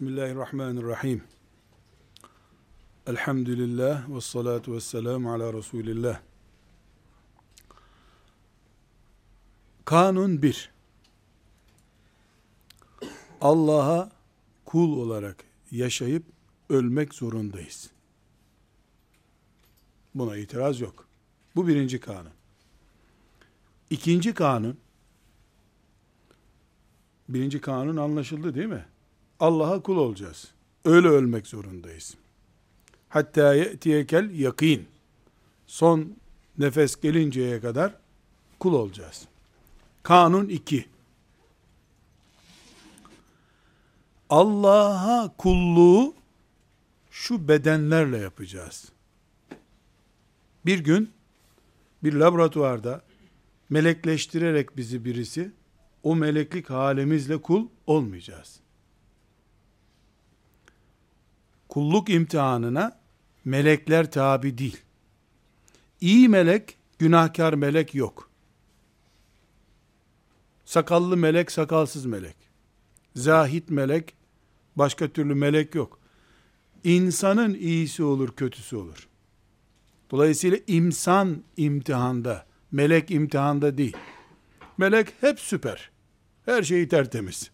Bismillahirrahmanirrahim. Elhamdülillah ve salatu ve selamu ala Resulillah. Kanun 1. Allah'a kul olarak yaşayıp ölmek zorundayız. Buna itiraz yok. Bu birinci kanun. İkinci kanun. Birinci kanun anlaşıldı değil mi? Allah'a kul olacağız. Öyle ölmek zorundayız. Hatta ye'tiyekel yakin. Son nefes gelinceye kadar kul olacağız. Kanun 2. Allah'a kulluğu şu bedenlerle yapacağız. Bir gün bir laboratuvarda melekleştirerek bizi birisi, o meleklik halimizle kul olmayacağız. Kulluk imtihanına melekler tabi değil. İyi melek, günahkar melek yok. Sakallı melek, sakalsız melek. Zahit melek, başka türlü melek yok. İnsanın iyisi olur, kötüsü olur. Dolayısıyla insan imtihanda, melek imtihanda değil. Melek hep süper. Her şeyi tertemiz.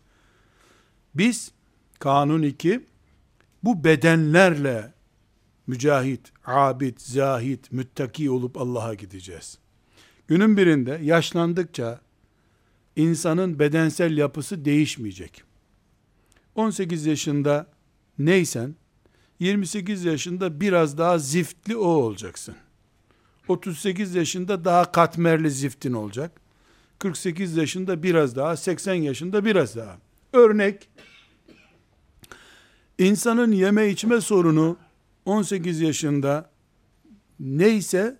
Biz, kanun 2, bu bedenlerle mücahit, abid, zahid, müttaki olup Allah'a gideceğiz. Günün birinde yaşlandıkça insanın bedensel yapısı değişmeyecek. 18 yaşında neysen, 28 yaşında biraz daha ziftli o olacaksın. 38 yaşında daha katmerli ziftin olacak. 48 yaşında biraz daha, 80 yaşında biraz daha. Örnek, İnsanın yeme içme sorunu 18 yaşında neyse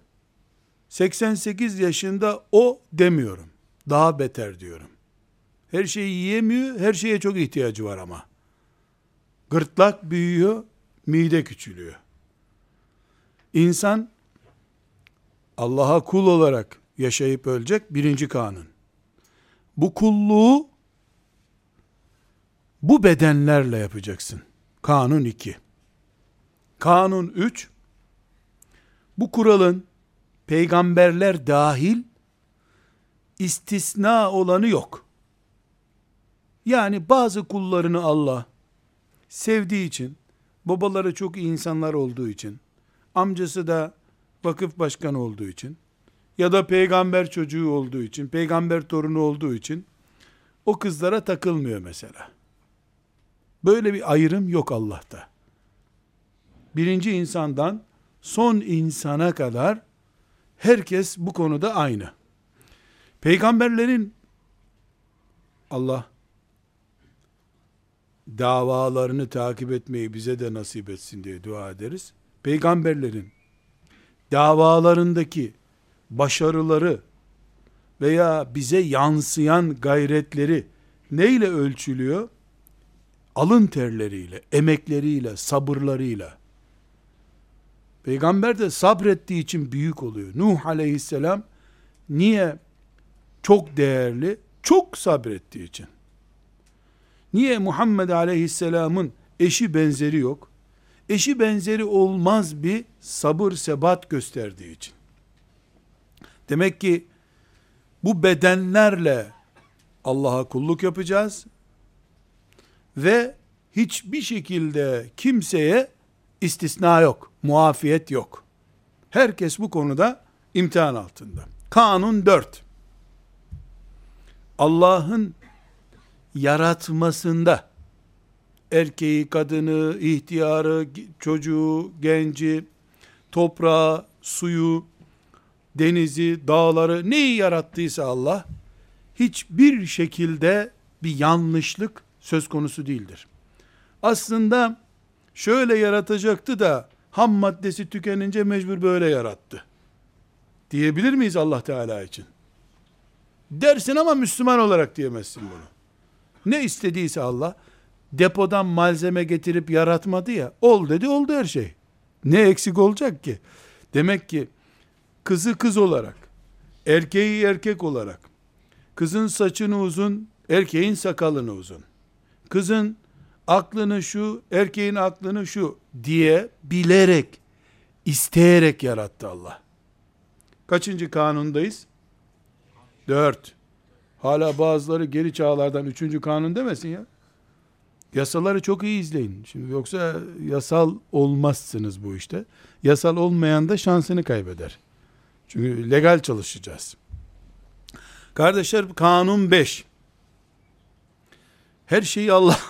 88 yaşında o demiyorum. Daha beter diyorum. Her şeyi yiyemiyor, her şeye çok ihtiyacı var ama. Gırtlak büyüyor, mide küçülüyor. İnsan Allah'a kul olarak yaşayıp ölecek birinci kanun. Bu kulluğu bu bedenlerle yapacaksın. Kanun 2. Kanun 3, bu kuralın peygamberler dahil istisna olanı yok. Yani bazı kullarını Allah sevdiği için, babaları çok iyi insanlar olduğu için, amcası da vakıf başkanı olduğu için, ya da peygamber çocuğu olduğu için, peygamber torunu olduğu için, o kızlara takılmıyor mesela. Böyle bir ayrım yok Allah'ta. Birinci insandan son insana kadar herkes bu konuda aynı. Peygamberlerin Allah davalarını takip etmeyi bize de nasip etsin diye dua ederiz. Peygamberlerin davalarındaki başarıları veya bize yansıyan gayretleri neyle ölçülüyor? Alın terleriyle, emekleriyle, sabırlarıyla. Peygamber de sabrettiği için büyük oluyor. Nuh aleyhisselam niye çok değerli? Çok sabrettiği için. Niye Muhammed aleyhisselamın eşi benzeri yok? Eşi benzeri olmaz bir sabır sebat gösterdiği için. Demek ki bu bedenlerle Allah'a kulluk yapacağız ve hiçbir şekilde kimseye istisna yok, muafiyet yok. Herkes bu konuda imtihan altında. Kanun 4. Allah'ın yaratmasında erkeği, kadını, ihtiyarı, çocuğu, genci, toprağı, suyu, denizi, dağları, neyi yarattıysa Allah, hiçbir şekilde bir yanlışlık söz konusu değildir. Aslında şöyle yaratacaktı da ham maddesi tükenince mecbur böyle yarattı diyebilir miyiz Allah Teala için? Dersin ama Müslüman olarak diyemezsin bunu. Ne istediyse Allah, depodan malzeme getirip yaratmadı ya, ol dedi oldu her şey. Ne eksik olacak ki? Demek ki kızı kız olarak, erkeği erkek olarak, kızın saçını uzun, erkeğin sakalını uzun, kızın aklını şu, erkeğin aklını şu diye bilerek, isteyerek yarattı Allah. Kaçıncı kanundayız? 4. Hala bazıları geri çağlardan 3. kanun demesin ya. Yasaları çok iyi izleyin. Şimdi yoksa yasal olmazsınız bu işte. Yasal olmayan da şansını kaybeder. Çünkü legal çalışacağız. Kardeşler, kanun 5. Her şeyi Allah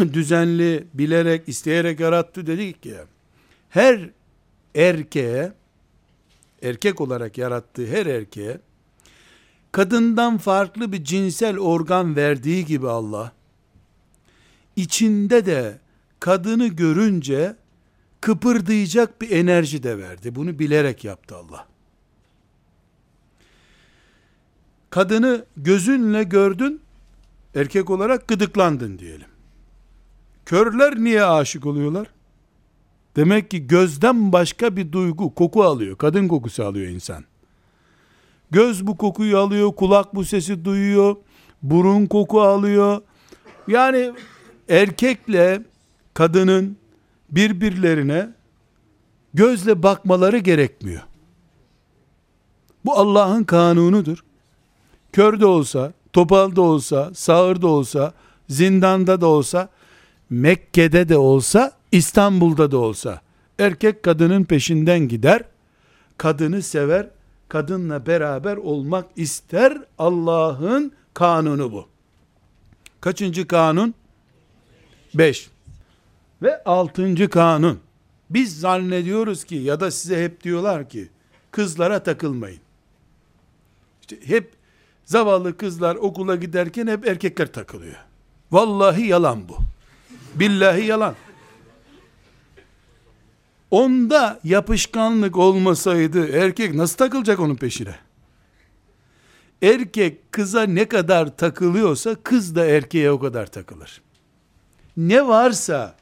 düzenli, bilerek, isteyerek yarattı dedik ya. Her erkeğe, erkek olarak yarattığı her erkeğe kadından farklı bir cinsel organ verdiği gibi Allah, içinde de kadını görünce kıpırdayacak bir enerji de verdi. Bunu bilerek yaptı Allah. Kadını gözünle gördün, erkek olarak gıdıklandın diyelim. Körler niye aşık oluyorlar? Demek ki gözden başka bir duygu, koku alıyor. Kadın kokusu alıyor insan. Göz bu kokuyu alıyor, kulak bu sesi duyuyor, burun koku alıyor. Yani erkekle kadının birbirlerine gözle bakmaları gerekmiyor. Bu Allah'ın kanunudur. Kör de olsa, topal da olsa, sağır da olsa, zindanda da olsa, Mekke'de de olsa, İstanbul'da da olsa, erkek kadının peşinden gider, kadını sever, kadınla beraber olmak ister. Allah'ın kanunu bu. Kaçıncı kanun? 5. Ve 6. kanun. Biz zannediyoruz ki, ya da size hep diyorlar ki, kızlara takılmayın. İşte hep zavallı kızlar okula giderken hep erkekler takılıyor. Vallahi yalan bu. Billahi yalan. Onda yapışkanlık olmasaydı erkek nasıl takılacak onun peşine? Erkek kıza ne kadar takılıyorsa kız da erkeğe o kadar takılır. Ne varsa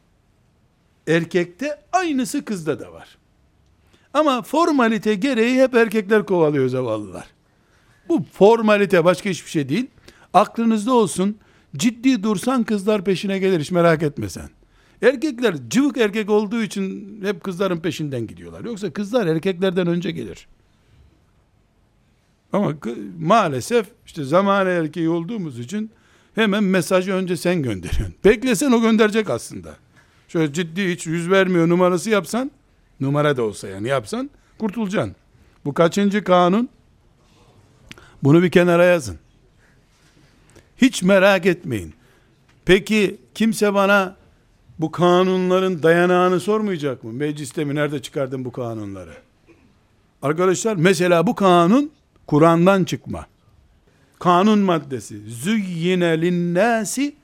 erkekte aynısı kızda da var. Ama formalite gereği hep erkekler kovalıyor zavallılar. Bu formalite, başka hiçbir şey değil. Aklınızda olsun, ciddi dursan kızlar peşine gelir, hiç merak etme sen. Erkekler cıvık erkek olduğu için hep kızların peşinden gidiyorlar. Yoksa kızlar erkeklerden önce gelir. Ama maalesef işte zamanı erkeği olduğumuz için hemen mesajı önce sen gönderiyorsun. Beklesen o gönderecek aslında. Şöyle ciddi, hiç yüz vermiyor numarası yapsan, numara da olsa yani yapsan, kurtulacaksın. Bu kaçıncı kanun? Bunu bir kenara yazın. Hiç merak etmeyin. Peki kimse bana bu kanunların dayanağını sormayacak mı? Mecliste mi? Nerede çıkardın bu kanunları? Arkadaşlar, mesela bu kanun Kur'an'dan çıkma. Kanun maddesi. Züyyine linnâsi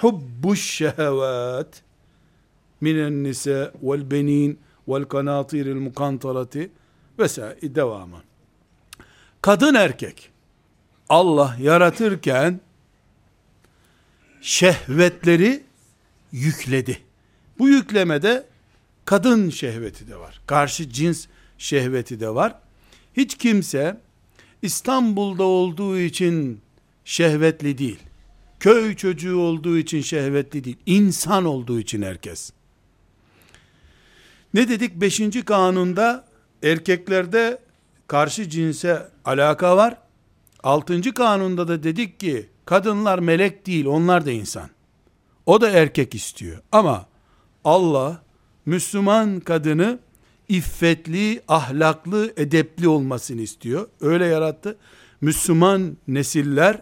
hubbu'ş-şehevât minen-nisâ ve'l-benîn ve'l-kanâtîr'l-mukantarati vesaire devamı. Kadın erkek Allah yaratırken şehvetleri yükledi. Bu yüklemede kadın şehveti de var. Karşı cins şehveti de var. Hiç kimse İstanbul'da olduğu için şehvetli değil. Köy çocuğu olduğu için şehvetli değil. İnsan olduğu için herkes. Ne dedik? 5. kanunda erkeklerde karşı cinse alaka var. 6. kanunda da dedik ki kadınlar melek değil, onlar da insan. O da erkek istiyor. Ama Allah Müslüman kadını iffetli, ahlaklı, edepli olmasını istiyor. Öyle yarattı. Müslüman nesiller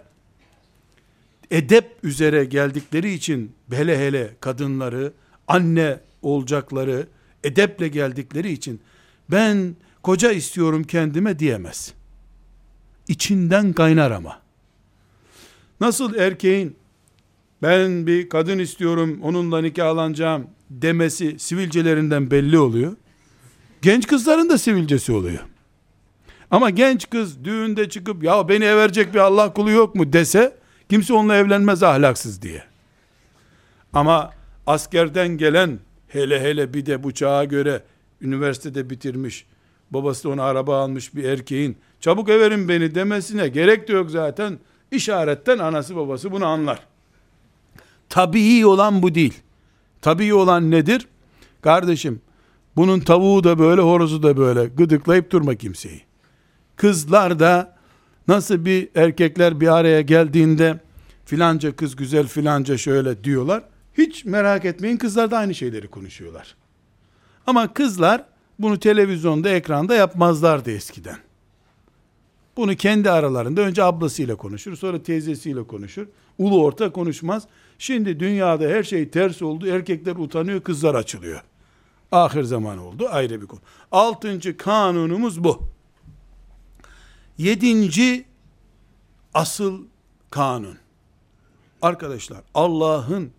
edep üzere geldikleri için, hele hele kadınları, anne olacakları, edeple geldikleri için ben koca istiyorum kendime diyemez. İçinden kaynar ama. Nasıl erkeğin ben bir kadın istiyorum, onunla nikahlanacağım demesi sivilcelerinden belli oluyor. Genç kızların da sivilcesi oluyor. Ama genç kız düğünde çıkıp ya beni everecek bir Allah kulu yok mu dese kimse onunla evlenmez ahlaksız diye. Ama askerden gelen, hele hele bir de bu çağa göre üniversitede bitirmiş, babası da ona araba almış bir erkeğin çabuk everin beni demesine gerek de yok zaten. İşaretten anası babası bunu anlar. Tabii olan bu değil. Tabii olan nedir? Kardeşim, bunun tavuğu da böyle, horozu da böyle. Gıdıklayıp durma kimseyi. Kızlar da nasıl bir erkekler bir araya geldiğinde filanca kız güzel, filanca şöyle diyorlar. Hiç merak etmeyin, kızlar da aynı şeyleri konuşuyorlar. Ama kızlar bunu televizyonda, ekranda yapmazlardı eskiden. Bunu kendi aralarında önce ablasıyla konuşur, sonra teyzesiyle konuşur. Ulu orta konuşmaz. Şimdi dünyada her şey ters oldu. Erkekler utanıyor, kızlar açılıyor. Ahir zaman oldu, ayrı bir konu. 6. kanunumuz bu. 7. asıl kanun. Arkadaşlar, Allah'ın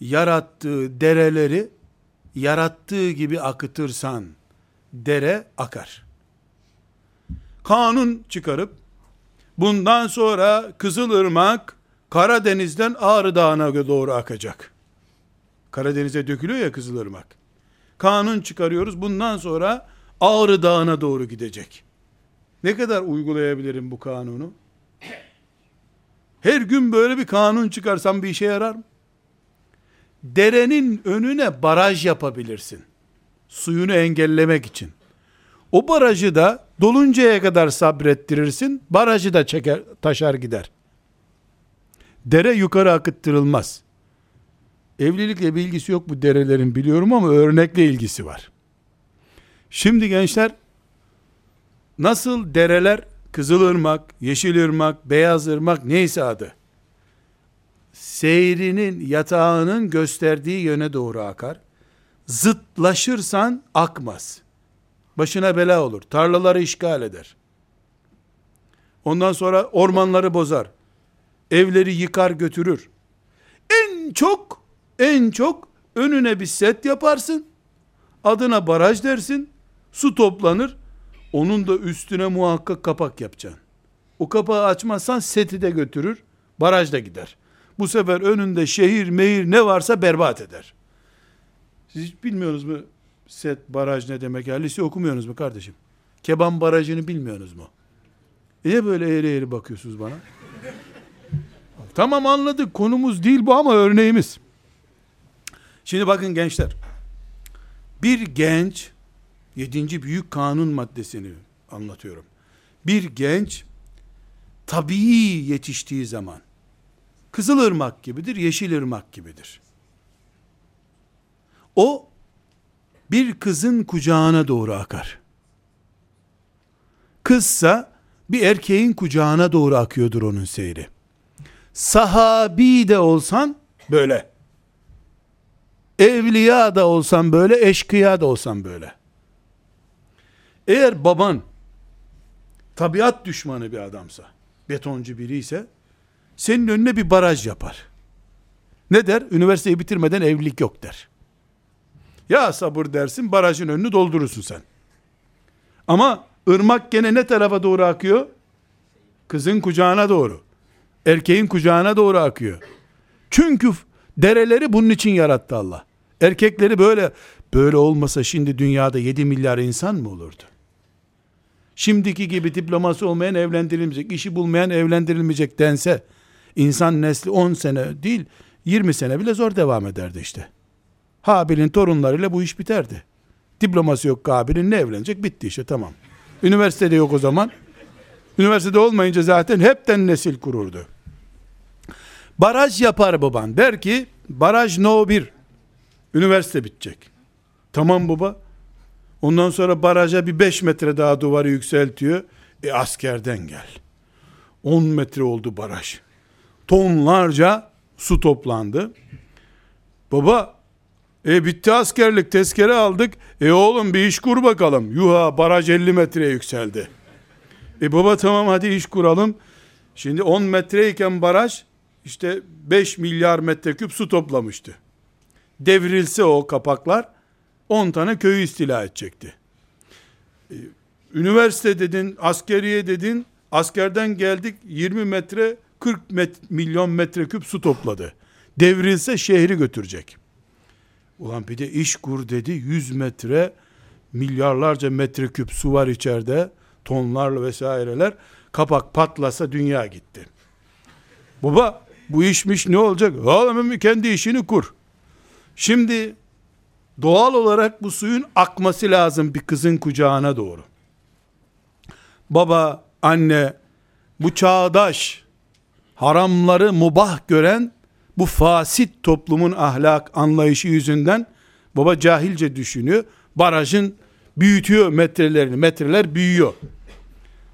yarattığı dereleri yarattığı gibi akıtırsan dere akar. Kanun çıkarıp bundan sonra Kızılırmak Karadeniz'den Ağrı Dağı'na doğru akacak. Karadeniz'e dökülüyor ya Kızılırmak. Kanun çıkarıyoruz, bundan sonra Ağrı Dağı'na doğru gidecek. Ne kadar uygulayabilirim bu kanunu? Her gün böyle bir kanun çıkarsam bir işe yarar mı? Derenin önüne baraj yapabilirsin. Suyunu engellemek için. O barajı da doluncaya kadar sabrettirirsin. Barajı da çeker, taşar gider. Dere yukarı akıttırılmaz. Evlilikle bir ilgisi yok bu derelerin biliyorum ama örnekle ilgisi var. Şimdi gençler, nasıl dereler Kızılırmak, Yeşilırmak, Beyazırmak neyse adı seyrinin, yatağının gösterdiği yöne doğru akar. Zıtlaşırsan akmaz. Başına bela olur. Tarlaları işgal eder. Ondan sonra ormanları bozar. Evleri yıkar götürür. En çok önüne bir set yaparsın. Adına baraj dersin. Su toplanır. Onun da üstüne muhakkak kapak yapacaksın. O kapağı açmazsan seti de götürür. Baraj da gider. Bu sefer önünde şehir, mehir ne varsa berbat eder. Siz hiç bilmiyorsunuz mu set, baraj ne demek ya? Lise okumuyorsunuz mu kardeşim? Keban barajını bilmiyorsunuz mu? Niye böyle eğri eğri bakıyorsunuz bana? Tamam, anladık. Konumuz değil bu ama örneğimiz. Şimdi bakın gençler. Bir genç, 7. büyük kanun maddesini anlatıyorum. Bir genç tabii yetiştiği zaman Kızılırmak gibidir, Yeşilırmak gibidir. O bir kızın kucağına doğru akar. Kızsa bir erkeğin kucağına doğru akıyordur onun seyri. Sahabi de olsan böyle. Evliya da olsan böyle, eşkıya da olsan böyle. Eğer baban tabiat düşmanı bir adamsa, betoncu biri ise senin önüne bir baraj yapar. Ne der? Üniversiteyi bitirmeden evlilik yok der. Ya sabır dersin, barajın önünü doldurursun sen. Ama ırmak gene ne tarafa doğru akıyor? Kızın kucağına doğru. Erkeğin kucağına doğru akıyor. Çünkü dereleri bunun için yarattı Allah. Erkekleri böyle, böyle olmasa şimdi dünyada 7 milyar insan mı olurdu? Şimdiki gibi diploması olmayan evlendirilmeyecek, işi bulmayan evlendirilmeyecek dense, İnsan nesli 10 sene değil 20 sene bile zor devam ederdi işte. Habil'in torunlarıyla bu iş biterdi. Diploması yok Habil'in, ne evlenecek, bitti işte, tamam. Üniversitede yok o zaman. Üniversitede olmayınca zaten hepten nesil kururdu. Baraj yapar baban. Der ki baraj no 1. Üniversite bitecek. Tamam baba. Ondan sonra baraja bir 5 metre daha duvarı yükseltiyor. Askerden gel. 10 metre oldu baraj. Tonlarca su toplandı. Baba, bitti askerlik, tezkere aldık. Oğlum bir iş kur bakalım. Yuha, baraj 50 metreye yükseldi. Baba tamam, hadi iş kuralım. Şimdi 10 metreyken baraj işte 5 milyar metreküp su toplamıştı. Devrilse o kapaklar 10 tane köyü istila edecekti. Üniversite dedin, askeriye dedin, askerden geldik 20 metre 40 milyon metreküp su topladı. Devrilse şehri götürecek. Ulan bir de iş kur dedi, 100 metre milyarlarca metreküp su var içeride, tonlarla vesaireler, kapak patlasa dünya gitti. Baba bu işmiş ne olacak? Oğlum kendi işini kur. Şimdi doğal olarak bu suyun akması lazım bir kızın kucağına doğru. Baba, anne, bu çağdaş, haramları mubah gören bu fasit toplumun ahlak anlayışı yüzünden baba cahilce düşünüyor. Barajın büyütüyor metrelerini. Metreler büyüyor.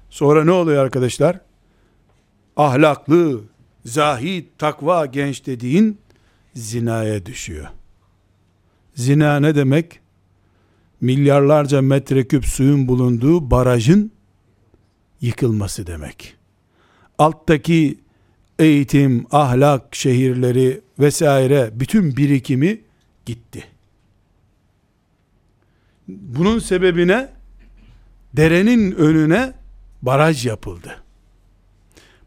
Sonra ne oluyor arkadaşlar? Ahlaklı, zahid, takva genç dediğin zinaya düşüyor. Zina ne demek? Milyarlarca metreküp suyun bulunduğu barajın yıkılması demek. Alttaki eğitim, ahlak şehirleri vesaire bütün birikimi gitti. Bunun sebebine derenin önüne baraj yapıldı.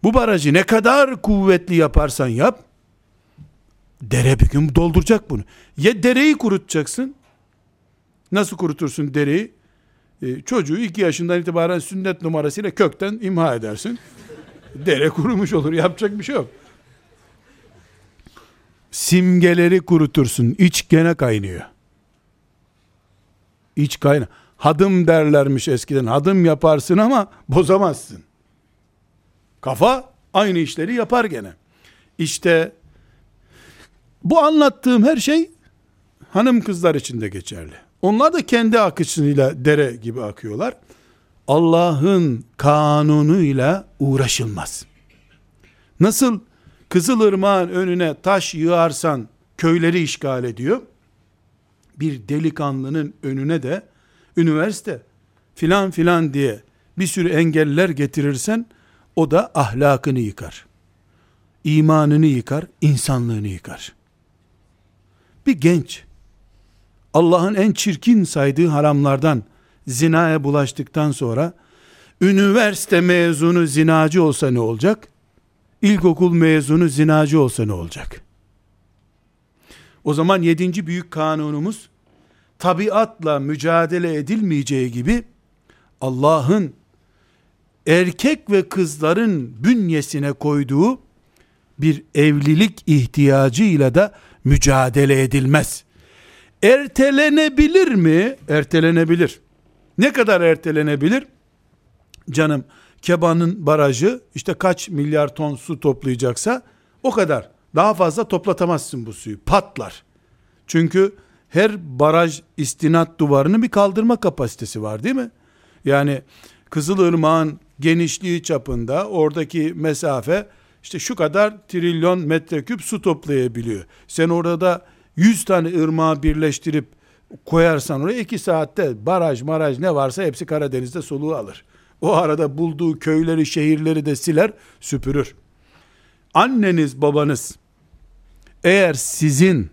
Bu barajı ne kadar kuvvetli yaparsan yap, dere bir gün dolduracak bunu. Ya dereyi kurutacaksın. Nasıl kurutursun dereyi? Çocuğu 2 yaşından itibaren sünnet numarasıyla kökten imha edersin. Dere kurumuş olur. Yapacak bir şey yok. Simgeleri kurutursun. İç gene kaynıyor. İç kaynıyor. Hadım derlermiş eskiden. Hadım yaparsın ama bozamazsın. Kafa aynı işleri yapar gene. İşte bu anlattığım her şey hanım kızlar için de geçerli. Onlar da kendi akışıyla dere gibi akıyorlar. Allah'ın kanunuyla uğraşılmaz. Nasıl Kızılırmak'ın önüne taş yığarsan köyleri işgal ediyor, bir delikanlının önüne de üniversite filan filan diye bir sürü engeller getirirsen o da ahlakını yıkar, imanını yıkar, insanlığını yıkar. Bir genç Allah'ın en çirkin saydığı haramlardan, zinaya bulaştıktan sonra üniversite mezunu zinacı olsa ne olacak? İlkokul mezunu zinacı olsa ne olacak? O zaman 7. büyük kanunumuz, tabiatla mücadele edilmeyeceği gibi Allah'ın erkek ve kızların bünyesine koyduğu bir evlilik ihtiyacıyla da mücadele edilmez. Ertelenebilir mi? Ertelenebilir. Ne kadar ertelenebilir? Canım, Keba'nın barajı işte kaç milyar ton su toplayacaksa o kadar. Daha fazla toplatamazsın bu suyu. Patlar. Çünkü her baraj istinat duvarının bir kaldırma kapasitesi var, değil mi? Yani Kızılırmak'ın genişliği çapında oradaki mesafe işte şu kadar trilyon metreküp su toplayabiliyor. Sen orada 100 tane ırmağı birleştirip koyarsan oraya 2 saatte baraj maraj ne varsa hepsi Karadeniz'de soluğu alır. O arada bulduğu köyleri şehirleri de siler süpürür. Anneniz babanız eğer sizin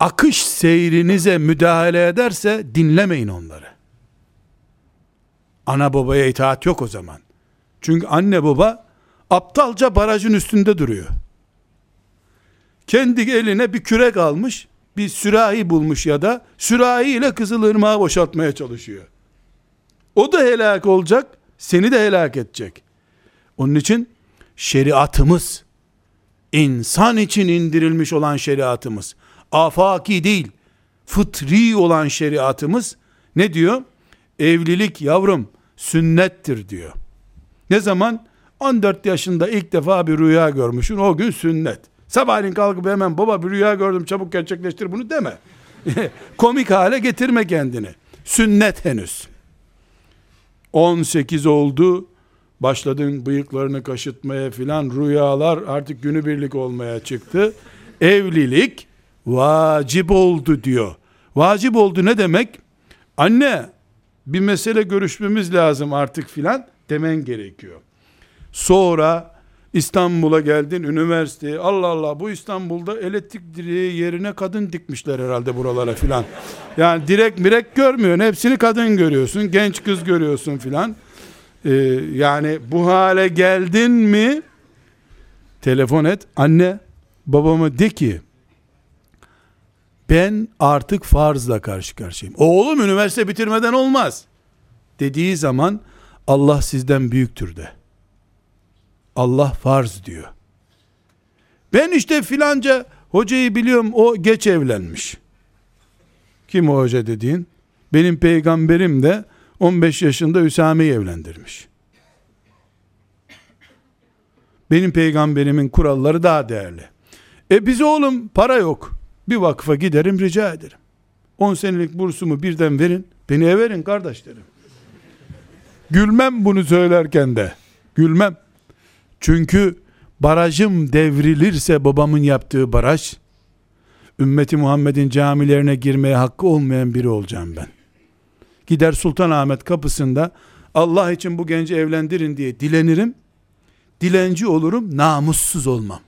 akış seyrinize müdahale ederse dinlemeyin onları. Ana babaya itaat yok o zaman. Çünkü anne baba aptalca barajın üstünde duruyor. Kendi eline bir kürek almış, bir sürahi bulmuş ya da sürahiyle Kızılırmak'ı boşaltmaya çalışıyor. O da helak olacak, seni de helak edecek. Onun için şeriatımız, insan için indirilmiş olan şeriatımız, afaki değil, fıtri olan şeriatımız ne diyor? Evlilik yavrum sünnettir diyor. Ne zaman? 14 yaşında ilk defa bir rüya görmüşsün, o gün sünnet. Sabahleyin kalkıp hemen baba bir rüya gördüm çabuk gerçekleştir bunu deme. Komik hale getirme kendini. Sünnet henüz. 18 oldu, başladın bıyıklarını kaşıtmaya filan, rüyalar artık günübirlik olmaya çıktı. Evlilik vacip oldu diyor. Vacip oldu ne demek? Anne bir mesele görüşmemiz lazım artık filan demen gerekiyor. Sonra İstanbul'a geldin, üniversiteye, Allah Allah bu İstanbul'da elektrik direği yerine kadın dikmişler herhalde buralara filan. Yani direk mirek görmüyorsun, hepsini kadın görüyorsun, genç kız görüyorsun filan. Yani bu hale geldin mi, telefon et, anne babama de ki, ben artık farzla karşı karşıyayım. Oğlum üniversite bitirmeden olmaz dediği zaman Allah sizden büyüktür de. Allah farz diyor. Ben işte filanca hocayı biliyorum, o geç evlenmiş. Kim o hoca dediğin? Benim peygamberim de 15 yaşında Üsame'yi evlendirmiş. Benim peygamberimin kuralları daha değerli. Biz oğlum para yok. Bir vakfa giderim, rica ederim. 10 senelik bursumu birden verin. Beni everin kardeş derim. Gülmem bunu söylerken de. Gülmem. Çünkü barajım devrilirse, babamın yaptığı baraj, ümmeti Muhammed'in camilerine girmeye hakkı olmayan biri olacağım ben. Gider Sultanahmet kapısında Allah için bu genci evlendirin diye dilenirim. Dilenci olurum, namussuz olmam.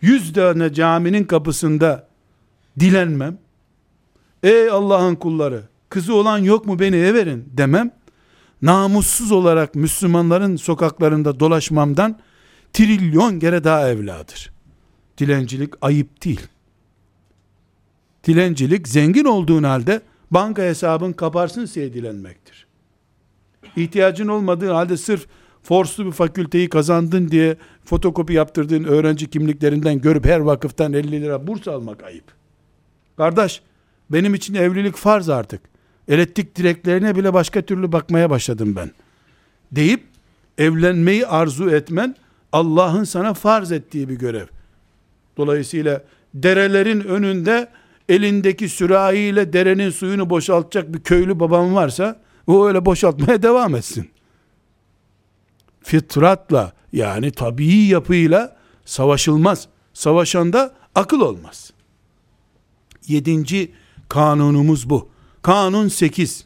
100 tane caminin kapısında dilenmem. Ey Allah'ın kulları, kızı olan yok mu, beni everin demem. Namussuz olarak Müslümanların sokaklarında dolaşmamdan trilyon kere daha evladır. Dilencilik ayıp değil. Dilencilik, zengin olduğun halde banka hesabın kaparsın diye dilenmektir. İhtiyacın olmadığı halde sırf forslu bir fakülteyi kazandın diye fotokopi yaptırdığın öğrenci kimliklerinden görüp her vakıftan 50 lira burs almak ayıp. Kardeş, benim için evlilik farz artık. Elektrik direklerine bile başka türlü bakmaya başladım ben. Deyip evlenmeyi arzu etmen Allah'ın sana farz ettiği bir görev. Dolayısıyla derelerin önünde elindeki sürahiyle derenin suyunu boşaltacak bir köylü babam varsa o öyle boşaltmaya devam etsin. Fitratla, yani tabii yapıyla savaşılmaz. Savaşanda akıl olmaz. 7. kanunumuz bu. Kanun 8.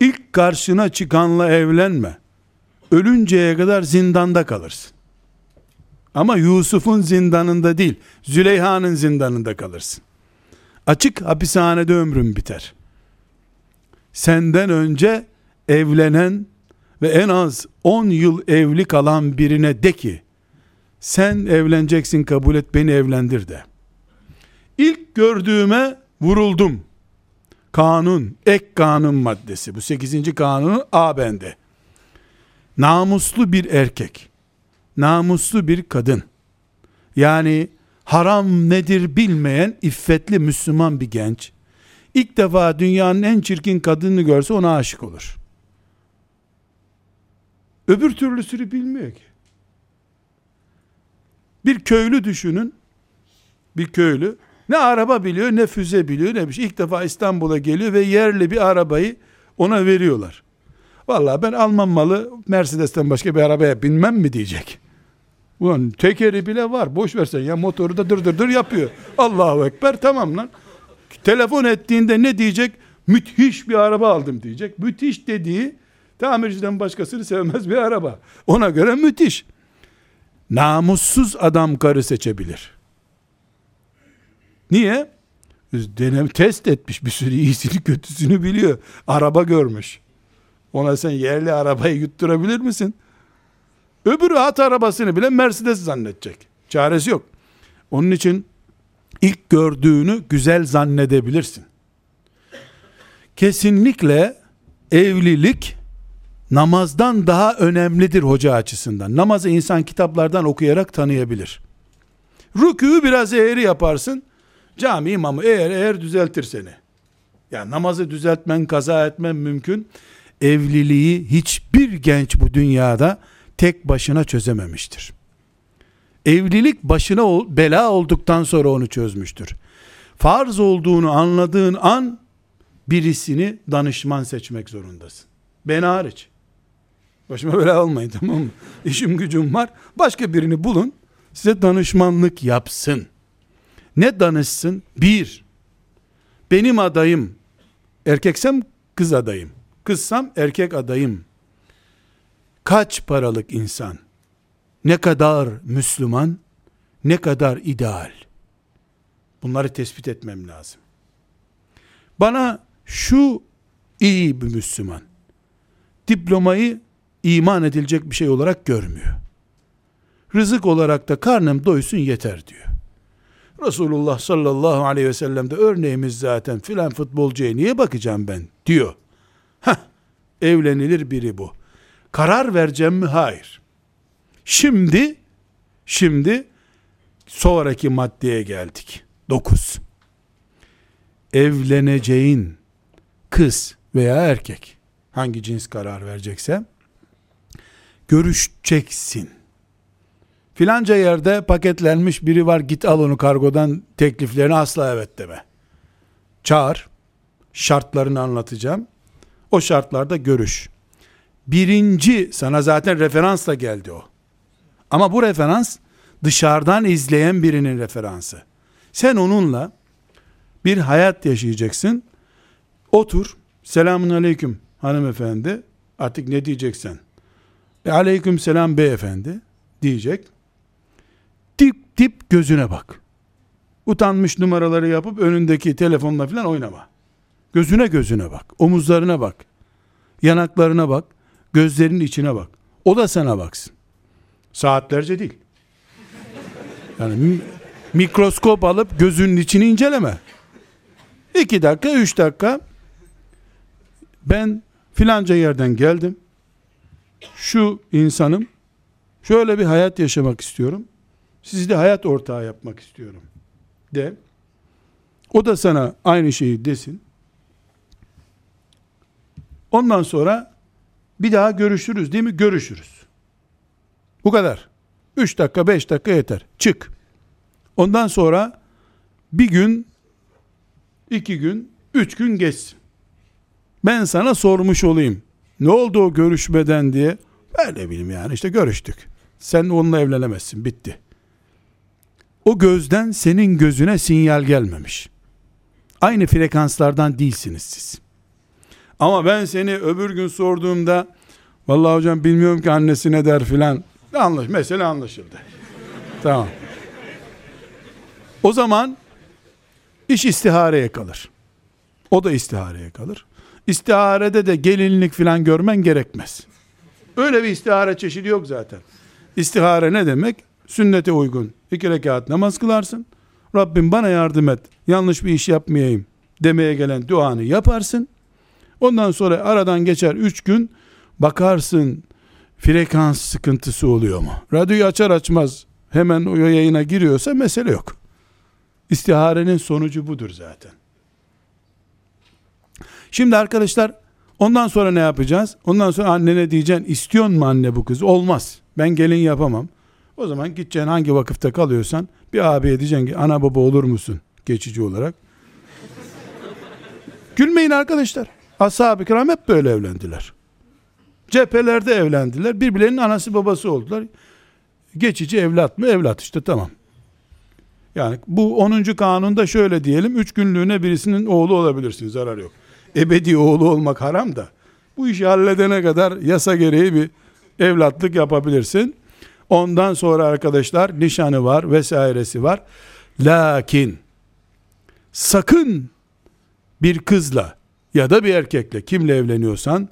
İlk karşına çıkanla evlenme. Ölünceye kadar zindanda kalırsın. Ama Yusuf'un zindanında değil, Züleyha'nın zindanında kalırsın. Açık hapishanede ömrün biter. Senden önce evlenen ve en az 10 yıl evli kalan birine de ki, sen evleneceksin, kabul et, beni evlendir de. İlk gördüğüme vuruldum. Kanun, ek kanun maddesi. Bu 8. kanunun A bendi. Namuslu bir erkek, namuslu bir kadın, yani haram nedir bilmeyen iffetli Müslüman bir genç, ilk defa dünyanın en çirkin kadını görse ona aşık olur. Öbür türlüsünü bilmiyor ki. Bir köylü düşünün, bir köylü, ne araba biliyor, ne füze biliyor, ne bir şey. İlk defa İstanbul'a geliyor ve yerli bir arabayı ona veriyorlar. Vallahi ben Alman malı Mercedes'ten başka bir arabaya binmem mi diyecek. Ulan tekeri bile var, boş versen ya, motoru da dır dır dır yapıyor. Allahu Ekber, tamam lan. Telefon ettiğinde ne diyecek? Müthiş bir araba aldım diyecek. Müthiş dediği tamirciden başkasını sevmez bir araba. Ona göre müthiş. Namussuz adam karı seçebilir. Niye? Deneme, test etmiş, bir sürü iyisini kötüsünü biliyor. Araba görmüş. Ona sen yerli arabayı yutturabilir misin? Öbürü at arabasını bile Mercedes zannedecek. Çaresi yok. Onun için ilk gördüğünü güzel zannedebilirsin. Kesinlikle evlilik namazdan daha önemlidir hoca açısından. Namazı insan kitaplardan okuyarak tanıyabilir. Rükû biraz eğri yaparsın. Cami imamı eğer düzeltir seni. Yani namazı düzeltmen, kaza etmen mümkün. Evliliği hiçbir genç bu dünyada tek başına çözememiştir. Evlilik başına bela olduktan sonra onu çözmüştür. Farz olduğunu anladığın an birisini danışman seçmek zorundasın. Ben hariç. Başıma bela almayın, tamam mı? İşim gücüm var. Başka birini bulun, size danışmanlık yapsın. Ne danışsın? 1. Benim adayım. Erkeksem kız adayım. Kızsam erkek adayım. Kaç paralık insan? Ne kadar Müslüman? Ne kadar ideal? Bunları tespit etmem lazım. Bana şu iyi bir Müslüman. Diplomayı iman edilecek bir şey olarak görmüyor. Rızık olarak da karnım doysun yeter diyor. Resulullah sallallahu aleyhi ve sellem de örneğimiz zaten, filan futbolcuya niye bakacağım ben diyor. Hah, evlenilir biri bu. Karar vereceğim mi? Hayır. Şimdi sonraki maddeye geldik. 9. Evleneceğin kız veya erkek, hangi cins karar verecekse, görüşeceksin. Filanca yerde paketlenmiş biri var, git al onu kargodan tekliflerini asla evet deme. Çağır, şartlarını anlatacağım. O şartlarda görüş. Birinci, sana zaten referansla geldi o. Ama bu referans dışarıdan izleyen birinin referansı. Sen onunla bir hayat yaşayacaksın. Otur, selamünaleyküm hanımefendi, artık ne diyeceksen. Aleykümselam beyefendi diyecek. Dip gözüne bak. Utanmış numaraları yapıp önündeki telefonla falan oynama. Gözüne bak. Omuzlarına bak. Yanaklarına bak. Gözlerinin içine bak. O da sana baksın. Saatlerce değil. Yani mikroskop alıp gözünün içini inceleme. 2 dakika, 3 dakika. Ben filanca yerden geldim. Şu insanım. Şöyle bir hayat yaşamak istiyorum. Sizi de hayat ortağı yapmak istiyorum de. O da sana aynı şeyi desin. Ondan sonra bir daha görüşürüz değil mi? Görüşürüz. Bu kadar. 3 dakika 5 dakika yeter. Çık. Ondan sonra bir gün, 2 gün, 3 gün geçsin. Ben sana sormuş olayım. Ne oldu o görüşmeden diye. Ben de bileyim yani, işte görüştük. Sen onunla evlenemezsin. Bitti. O gözden senin gözüne sinyal gelmemiş. Aynı frekanslardan değilsiniz siz. Ama ben seni öbür gün sorduğumda, vallahi hocam bilmiyorum ki annesi ne der filan. Mesele anlaşıldı. Tamam. O zaman iş istihareye kalır. O da istihareye kalır. İstiharede de gelinlik filan görmen gerekmez. Öyle bir istihare çeşidi yok zaten. İstihare ne demek? Sünnete uygun 2 rekat namaz kılarsın. Rabbim bana yardım et, yanlış bir iş yapmayayım demeye gelen duanı yaparsın. Ondan sonra aradan geçer 3 gün, bakarsın frekans sıkıntısı oluyor mu? Radyoyu açar açmaz hemen o yayına giriyorsa mesele yok. İstiharenin sonucu budur zaten. Şimdi arkadaşlar, ondan sonra ne yapacağız? Ondan sonra annene diyeceksin, istiyor mu anne bu kızı? Olmaz. Ben gelin yapamam. O zaman gideceksin, hangi vakıfta kalıyorsan bir abiye diyeceksin ki, ana baba olur musun geçici olarak? Gülmeyin arkadaşlar. Ashab-ı kiram hep böyle evlendiler. Cephelerde evlendiler. Birbirlerinin anası babası oldular. Geçici evlat mı? Evlat işte, tamam. Yani bu 10. kanunda şöyle diyelim, 3 günlüğüne birisinin oğlu olabilirsin, zarar yok. Ebedi oğlu olmak haram da, bu işi halledene kadar yasa gereği bir evlatlık yapabilirsin. Ondan sonra arkadaşlar nişanı var vesairesi var. Lakin sakın bir kızla ya da bir erkekle, kimle evleniyorsan,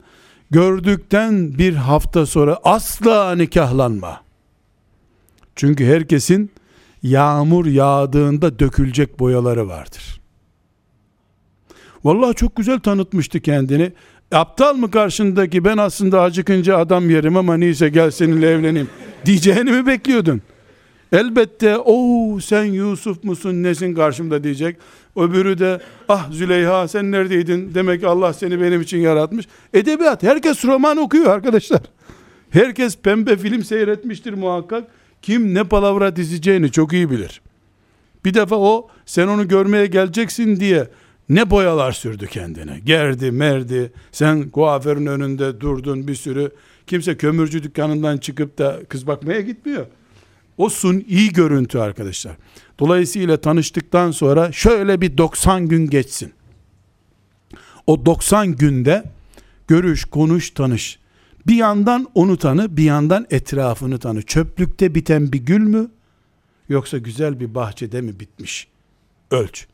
gördükten 1 hafta sonra asla nikahlanma. Çünkü herkesin yağmur yağdığında dökülecek boyaları vardır. Vallahi çok güzel tanıtmıştı kendini. Aptal mı karşındaki, ben aslında acıkınca adam yerim ama neyse gel seninle evleneyim diyeceğini mi bekliyordun? Elbette o sen Yusuf musun nesin karşımda diyecek. Öbürü de ah Züleyha sen neredeydin, demek Allah seni benim için yaratmış. Edebiyat, herkes roman okuyor arkadaşlar. Herkes pembe film seyretmiştir muhakkak. Kim ne palavra dizeceğini çok iyi bilir. Bir defa o sen onu görmeye geleceksin diye ne boyalar sürdü kendine. Gerdi merdi, sen kuaförün önünde durdun bir sürü. Kimse kömürcü dükkanından çıkıp da kız bakmaya gitmiyor. O suni görüntü arkadaşlar. Dolayısıyla tanıştıktan sonra şöyle bir 90 gün geçsin. O 90 günde görüş, konuş, tanış. Bir yandan onu tanı, bir yandan etrafını tanı. Çöplükte biten bir gül mü? Yoksa güzel bir bahçede mi bitmiş? Ölç.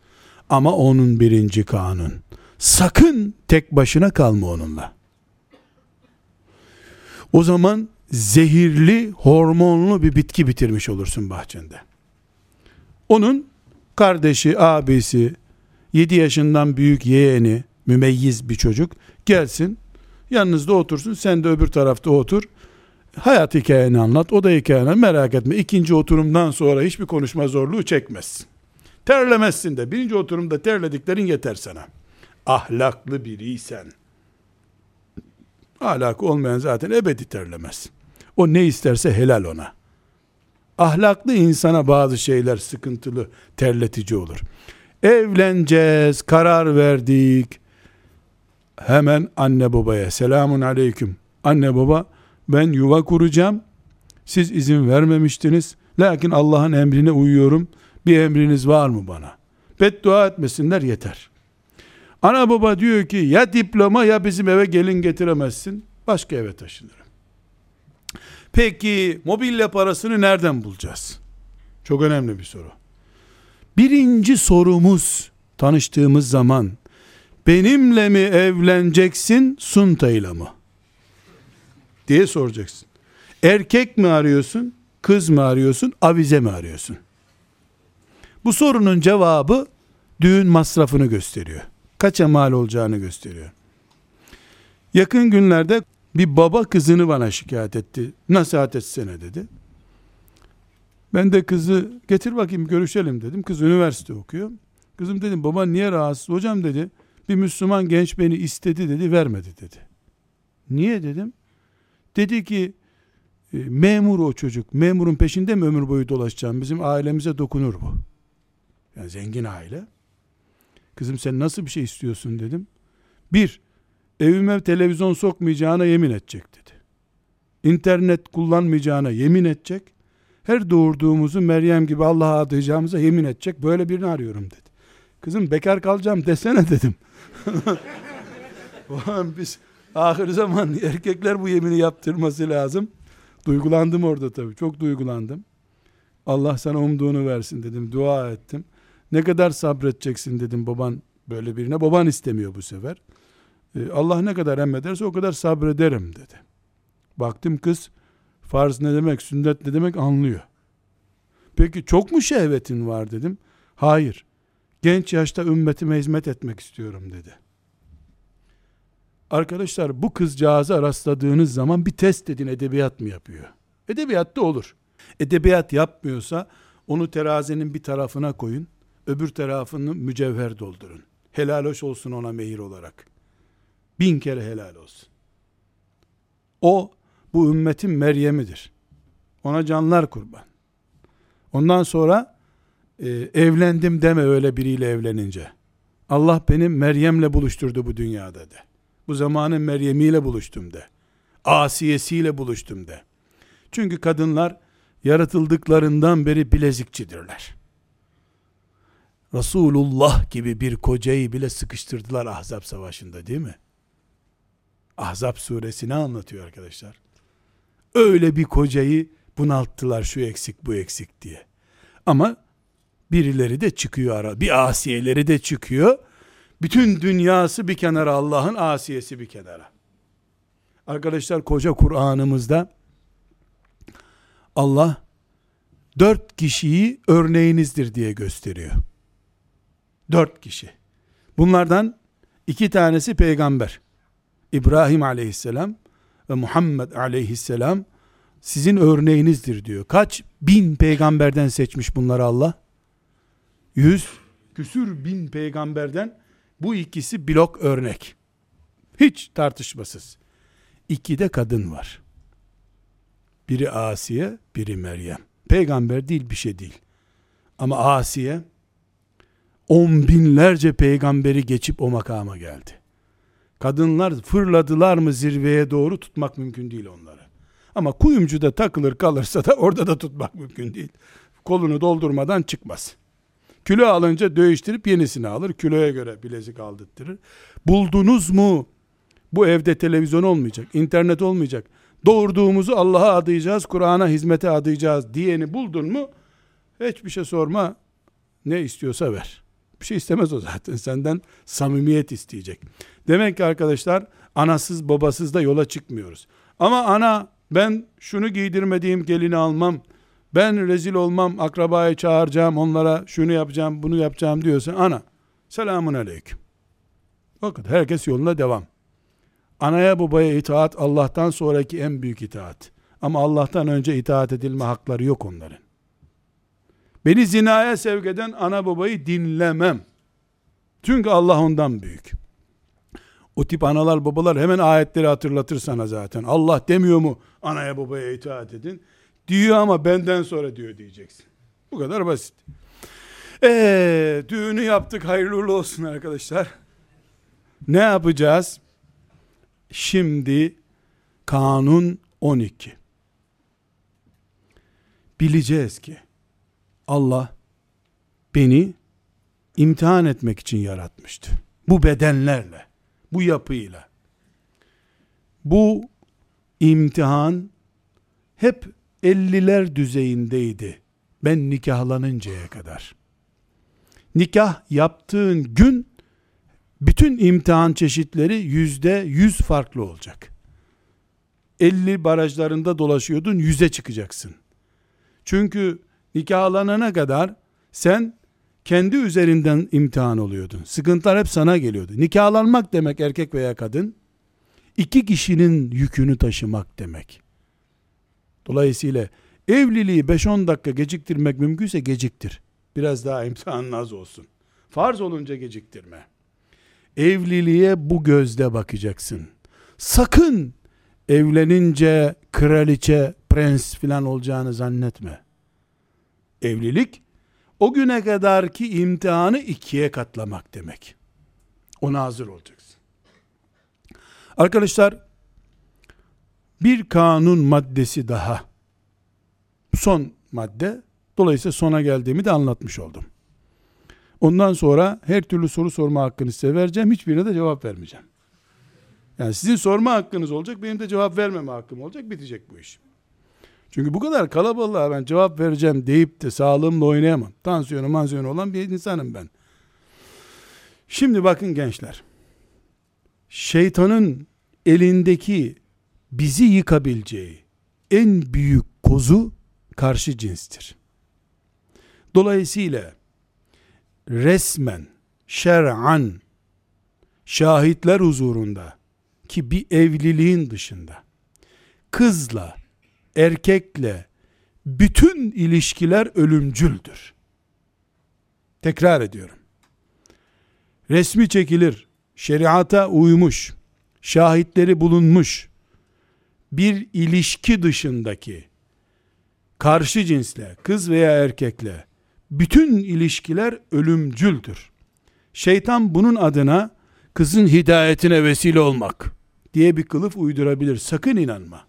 Ama onun 1. kanun. Sakın tek başına kalma onunla. O zaman zehirli, hormonlu bir bitki bitirmiş olursun bahçende. Onun kardeşi, abisi, 7 yaşından büyük yeğeni, mümeyyiz bir çocuk gelsin, yanınızda otursun, sen de öbür tarafta otur. hayat hikayeni anlat, o da hikayeni, merak etme. İkinci oturumdan sonra hiçbir konuşma zorluğu çekmezsin. Terlemezsin de. Birinci oturumda terlediklerin yeter sana. Ahlaklı biriysen. Ahlakı olmayan zaten ebedi terlemez. O ne isterse helal ona. Ahlaklı insana bazı şeyler sıkıntılı, terletici olur. Evleneceğiz, karar verdik. Hemen anne babaya selamun aleyküm. Anne baba, ben yuva kuracağım. Siz izin vermemiştiniz. Lakin Allah'ın emrine uyuyorum. Bir emriniz var mı bana? Beddua etmesinler yeter. Ana baba diyor ki ya diploma ya bizim eve gelin getiremezsin. Başka eve taşınırım. Peki mobilya parasını nereden bulacağız? Çok önemli bir soru. Birinci sorumuz tanıştığımız zaman benimle mi evleneceksin, suntayla mı? Diye soracaksın. Erkek mi arıyorsun, kız mı arıyorsun, avize mi arıyorsun? Bu sorunun cevabı düğün masrafını gösteriyor. Kaça mal olacağını gösteriyor. Yakın günlerde bir baba kızını bana şikayet etti. Nasihat etsene dedi. Ben de kızı getir bakayım görüşelim dedim. Kız üniversite okuyor. Kızım dedim baba niye rahatsız? Hocam dedi bir Müslüman genç beni istedi dedi, vermedi dedi. Niye dedim. Dedi ki memur o çocuk. Memurun peşinde mi ömür boyu dolaşacağım? Bizim ailemize dokunur bu. Yani zengin aile. Kızım sen nasıl bir şey istiyorsun dedim. Bir, evime televizyon sokmayacağına yemin edecek dedi. İnternet kullanmayacağına yemin edecek. Her doğurduğumuzu Meryem gibi Allah'a adayacağımıza yemin edecek. Böyle birini arıyorum dedi. Kızım bekar kalacağım desene dedim. Biz ahir zaman erkekler bu yemini yaptırması lazım. Duygulandım orada tabii. Çok duygulandım. Allah sana umduğunu versin dedim. Dua ettim. Ne kadar sabredeceksin dedim baban böyle birine. Baban istemiyor bu sefer. Allah ne kadar emrederse o kadar sabrederim dedi. Baktım kız farz ne demek, sünnet ne demek anlıyor. Peki çok mu şehvetin var dedim. Hayır. Genç yaşta ümmetime hizmet etmek istiyorum dedi. Arkadaşlar bu kızcağıza rastladığınız zaman bir test edin, edebiyat mı yapıyor? Edebiyatta olur. Edebiyat yapmıyorsa onu terazinin bir tarafına koyun. Öbür tarafını mücevher doldurun. Helal hoş olsun ona mehir olarak. 1000 kere helal olsun. O bu ümmetin Meryem'idir. Ona canlar kurban. Ondan sonra evlendim deme öyle biriyle evlenince. Allah beni Meryem'le buluşturdu bu dünyada de. Bu zamanın Meryem'iyle buluştum de. Asiyesiyle buluştum de. Çünkü kadınlar yaratıldıklarından beri bilezikçidirler. Resulullah gibi bir kocayı bile sıkıştırdılar Ahzab Savaşı'nda değil mi? Ahzab suresini anlatıyor arkadaşlar. Öyle bir kocayı bunalttılar şu eksik bu eksik diye. Ama birileri de çıkıyor, bir asiyeleri de çıkıyor. Bütün dünyası bir kenara, Allah'ın asiyesi bir kenara. Arkadaşlar koca Kur'an'ımızda Allah 4 kişiyi örneğinizdir diye gösteriyor. 4 kişi. Bunlardan 2 tanesi peygamber. İbrahim aleyhisselam ve Muhammed aleyhisselam sizin örneğinizdir diyor. Kaç bin peygamberden seçmiş bunları Allah? 100 küsür bin peygamberden bu ikisi blok örnek. Hiç tartışmasız. 2 de kadın var. Biri Asiye, biri Meryem. Peygamber değil, bir şey değil. Ama Asiye 10 binlerce peygamberi geçip o makama geldi. Kadınlar fırladılar mı zirveye doğru, tutmak mümkün değil onları. Ama kuyumcuda takılır kalırsa da orada da tutmak mümkün değil. Kolunu doldurmadan çıkmaz. Kilo alınca değiştirip yenisini alır. Kiloya göre bilezik aldırtırır. Buldunuz mu? Bu evde televizyon olmayacak, internet olmayacak. Doğurduğumuzu Allah'a adayacağız, Kur'an'a hizmete adayacağız diyeni buldun mu? Hiçbir şey sorma. Ne istiyorsa ver. Bir şey istemez o zaten. Senden samimiyet isteyecek. Demek ki arkadaşlar anasız babasız da yola çıkmıyoruz. Ama ana ben şunu giydirmediğim gelini almam, ben rezil olmam, akrabayı çağıracağım, onlara şunu yapacağım, bunu yapacağım diyorsun. Ana selamun aleyküm. Bakın herkes yoluna devam. Anaya babaya itaat Allah'tan sonraki en büyük itaat. Ama Allah'tan önce itaat edilme hakları yok onların. Beni zinaya sevk eden ana babayı dinlemem. Çünkü Allah ondan büyük. O tip analar babalar hemen ayetleri hatırlatır sana zaten. Allah demiyor mu anaya babaya itaat edin? Diyor ama benden sonra diyor diyeceksin. Bu kadar basit. Düğünü yaptık, hayırlı olsun arkadaşlar. Ne yapacağız? Şimdi Kanun 12. Bileceğiz ki Allah beni imtihan etmek için yaratmıştı. Bu bedenlerle, bu yapıyla. Bu imtihan hep 50'ler düzeyindeydi. Ben nikahlanıncaya kadar. Nikah yaptığın gün bütün imtihan çeşitleri %100 farklı olacak. 50 barajlarında dolaşıyordun, 100'e çıkacaksın. Çünkü nikahlanana kadar sen kendi üzerinden imtihan oluyordun. Sıkıntılar hep sana geliyordu. Nikahlanmak demek erkek veya kadın, iki kişinin yükünü taşımak demek. Dolayısıyla evliliği 5-10 dakika geciktirmek mümkünse geciktir. Biraz daha imtihanın az olsun. Farz olunca geciktirme. Evliliğe bu gözle bakacaksın. Sakın evlenince kraliçe, prens filan olacağını zannetme. Evlilik, o güne kadarki imtihanı ikiye katlamak demek. Ona hazır olacaksın. Arkadaşlar, bir kanun maddesi daha. Son madde. Dolayısıyla sona geldiğimi de anlatmış oldum. Ondan sonra her türlü soru sorma hakkını size vereceğim. Hiçbirine de cevap vermeyeceğim. Yani sizin sorma hakkınız olacak, benim de cevap vermeme hakkım olacak, bitecek bu iş. Çünkü bu kadar kalabalığa ben cevap vereceğim deyip de sağlığımla oynayamam. Tansiyonu mansiyonu olan bir insanım ben. Şimdi bakın gençler. Şeytanın elindeki bizi yıkabileceği en büyük kozu karşı cinstir. Dolayısıyla resmen, şer'an, şahitler huzurunda ki bir evliliğin dışında kızla, erkekle bütün ilişkiler ölümcüldür. Tekrar ediyorum. Resmi çekilir, şeriata uymuş, şahitleri bulunmuş bir ilişki dışındaki karşı cinsle, kız veya erkekle bütün ilişkiler ölümcüldür. Şeytan bunun adına kızın hidayetine vesile olmak diye bir kılıf uydurabilir. Sakın inanma.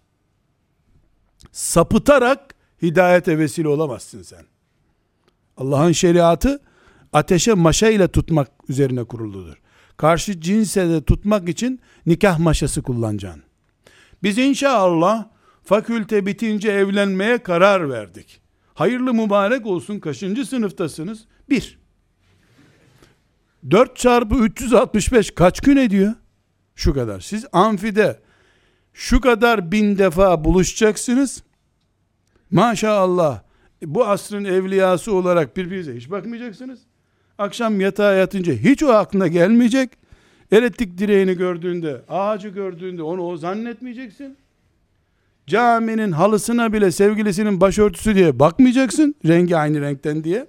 Sapıtarak hidayete vesile olamazsın sen. Allah'ın şeriatı ateşe maşa ile tutmak üzerine kuruludur. Karşı cinse de tutmak için nikah maşası kullanacaksın. Biz inşallah fakülte bitince evlenmeye karar verdik. Hayırlı mübarek olsun, kaçıncı sınıftasınız? 1. 4 çarpı 365 kaç gün ediyor? Şu kadar. Siz amfide şu kadar 1000 defa buluşacaksınız. Maşallah bu asrın evliyası olarak birbirinize hiç bakmayacaksınız. Akşam yatağa yatınca hiç o aklına gelmeyecek. Elektrik direğini gördüğünde, ağacı gördüğünde onu o zannetmeyeceksin. Caminin halısına bile sevgilisinin başörtüsü diye bakmayacaksın. Rengi aynı renkten diye.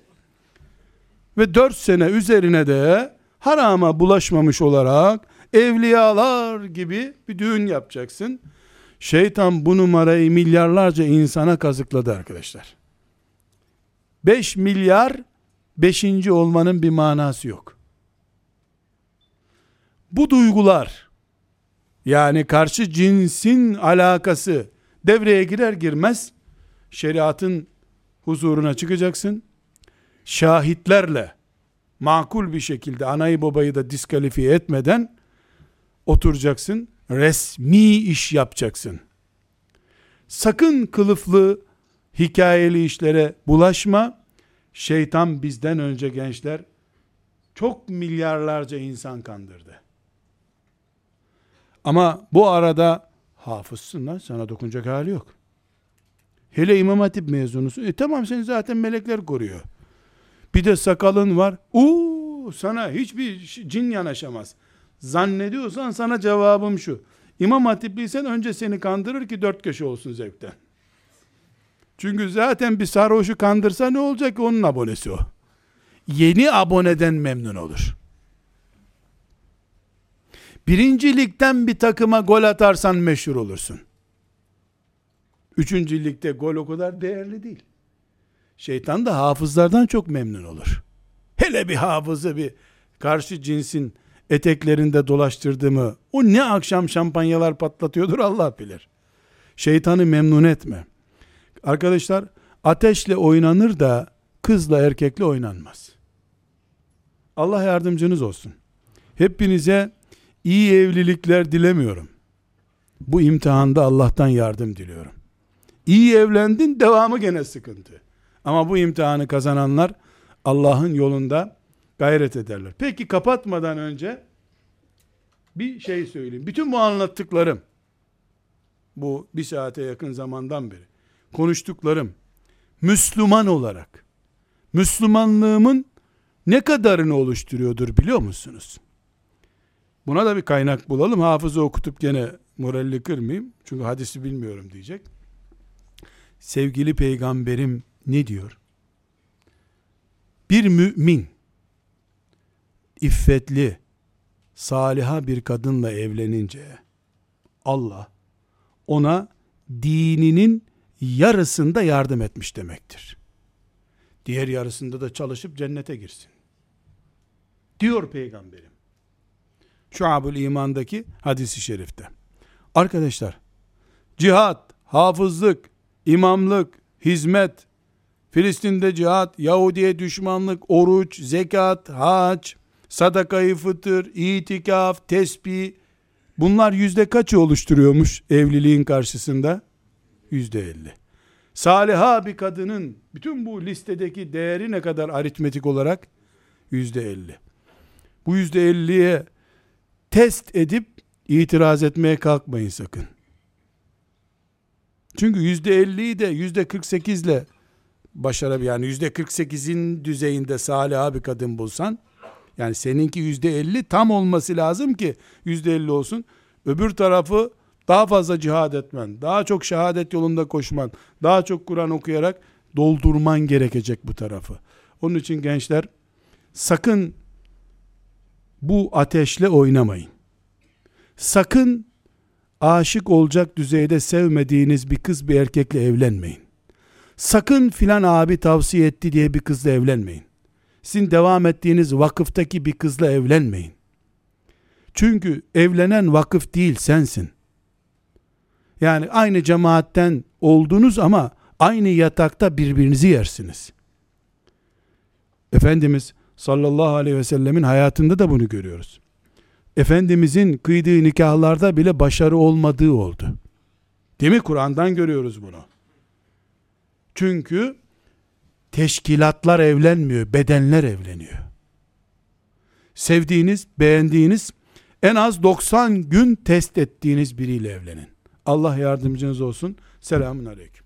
Ve 4 sene üzerine de harama bulaşmamış olarak evliyalar gibi bir düğün yapacaksın. Şeytan bu numarayı milyarlarca insana kazıkladı arkadaşlar. 5 milyar 5. olmanın bir manası yok. Bu duygular, yani karşı cinsin alakası devreye girer girmez şeriatın huzuruna çıkacaksın. Şahitlerle makul bir şekilde anayı babayı da diskalifiye etmeden oturacaksın. Resmi iş yapacaksın. Sakın kılıflı hikayeli işlere bulaşma. Şeytan bizden önce gençler çok milyarlarca insan kandırdı. Ama bu arada hafızsın lan, sana dokunacak hali yok. Hele İmam Hatip mezunusun. Tamam, seni zaten melekler koruyor. Bir de sakalın var. Sana hiçbir cin yanaşamaz. Zannediyorsan sana cevabım şu. İmam Hatipliysen önce seni kandırır ki 4 köşe olsun zevkten. Çünkü zaten bir sarhoşu kandırsa ne olacak ki, onun abonesi o. Yeni aboneden memnun olur. Birincilikten bir takıma gol atarsan meşhur olursun. 3. ligde gol o kadar değerli değil. Şeytan da hafızlardan çok memnun olur. Hele bir hafızı bir karşı cinsin eteklerinde dolaştırdığımı, o ne akşam şampanyalar patlatıyordur Allah bilir. Şeytanı memnun etme. Arkadaşlar, ateşle oynanır da kızla erkekle oynanmaz. Allah yardımcınız olsun. Hepinize iyi evlilikler dilemiyorum. Bu imtihanda Allah'tan yardım diliyorum. İyi evlendin, devamı gene sıkıntı. Ama bu imtihanı kazananlar Allah'ın yolunda gayret ederler. Peki, kapatmadan önce bir şey söyleyeyim. Bütün bu anlattıklarım, bu bir saate yakın zamandan beri konuştuklarım, Müslüman olarak Müslümanlığımın ne kadarını oluşturuyordur biliyor musunuz? Buna da bir kaynak bulalım. Hafızı okutup gene moralini kırmayayım. Çünkü hadisi bilmiyorum diyecek. Sevgili peygamberim ne diyor? Bir mümin iffetli, saliha bir kadınla evlenince Allah ona dininin yarısında yardım etmiş demektir. Diğer yarısında da çalışıp cennete girsin diyor peygamberim. Şuab-ül İman'daki hadisi şerifte. Arkadaşlar, cihat, hafızlık, imamlık, hizmet, Filistin'de cihat, Yahudiye düşmanlık, oruç, zekat, hac, sadakayı fıtır, itikaf, tesbih, bunlar %kaçı oluşturuyormuş evliliğin karşısında? %50. Saliha bir kadının bütün bu listedeki değeri ne kadar aritmetik olarak? %50. Bu %50'ye test edip itiraz etmeye kalkmayın sakın. Çünkü %50'yi de %48 ile başarabilir. Yani %48'in düzeyinde saliha bir kadın bulsan, yani seninki %50 tam olması lazım ki %50 olsun. Öbür tarafı daha fazla cihad etmen, daha çok şehadet yolunda koşman, daha çok Kur'an okuyarak doldurman gerekecek bu tarafı. Onun için gençler, sakın bu ateşle oynamayın. Sakın aşık olacak düzeyde sevmediğiniz bir kız bir erkekle evlenmeyin. Sakın filan abi tavsiye etti diye bir kızla evlenmeyin. Sizin devam ettiğiniz vakıftaki bir kızla evlenmeyin. Çünkü evlenen vakıf değil, sensin. Yani aynı cemaatten oldunuz ama aynı yatakta birbirinizi yersiniz. Efendimiz sallallahu aleyhi ve sellemin hayatında da bunu görüyoruz. Efendimizin kıydığı nikahlarda bile başarı olmadığı oldu. Değil mi? Kur'an'dan görüyoruz bunu. Çünkü teşkilatlar evlenmiyor, bedenler evleniyor. Sevdiğiniz, beğendiğiniz, en az 90 gün test ettiğiniz biriyle evlenin. Allah yardımcınız olsun. Selamun aleyküm.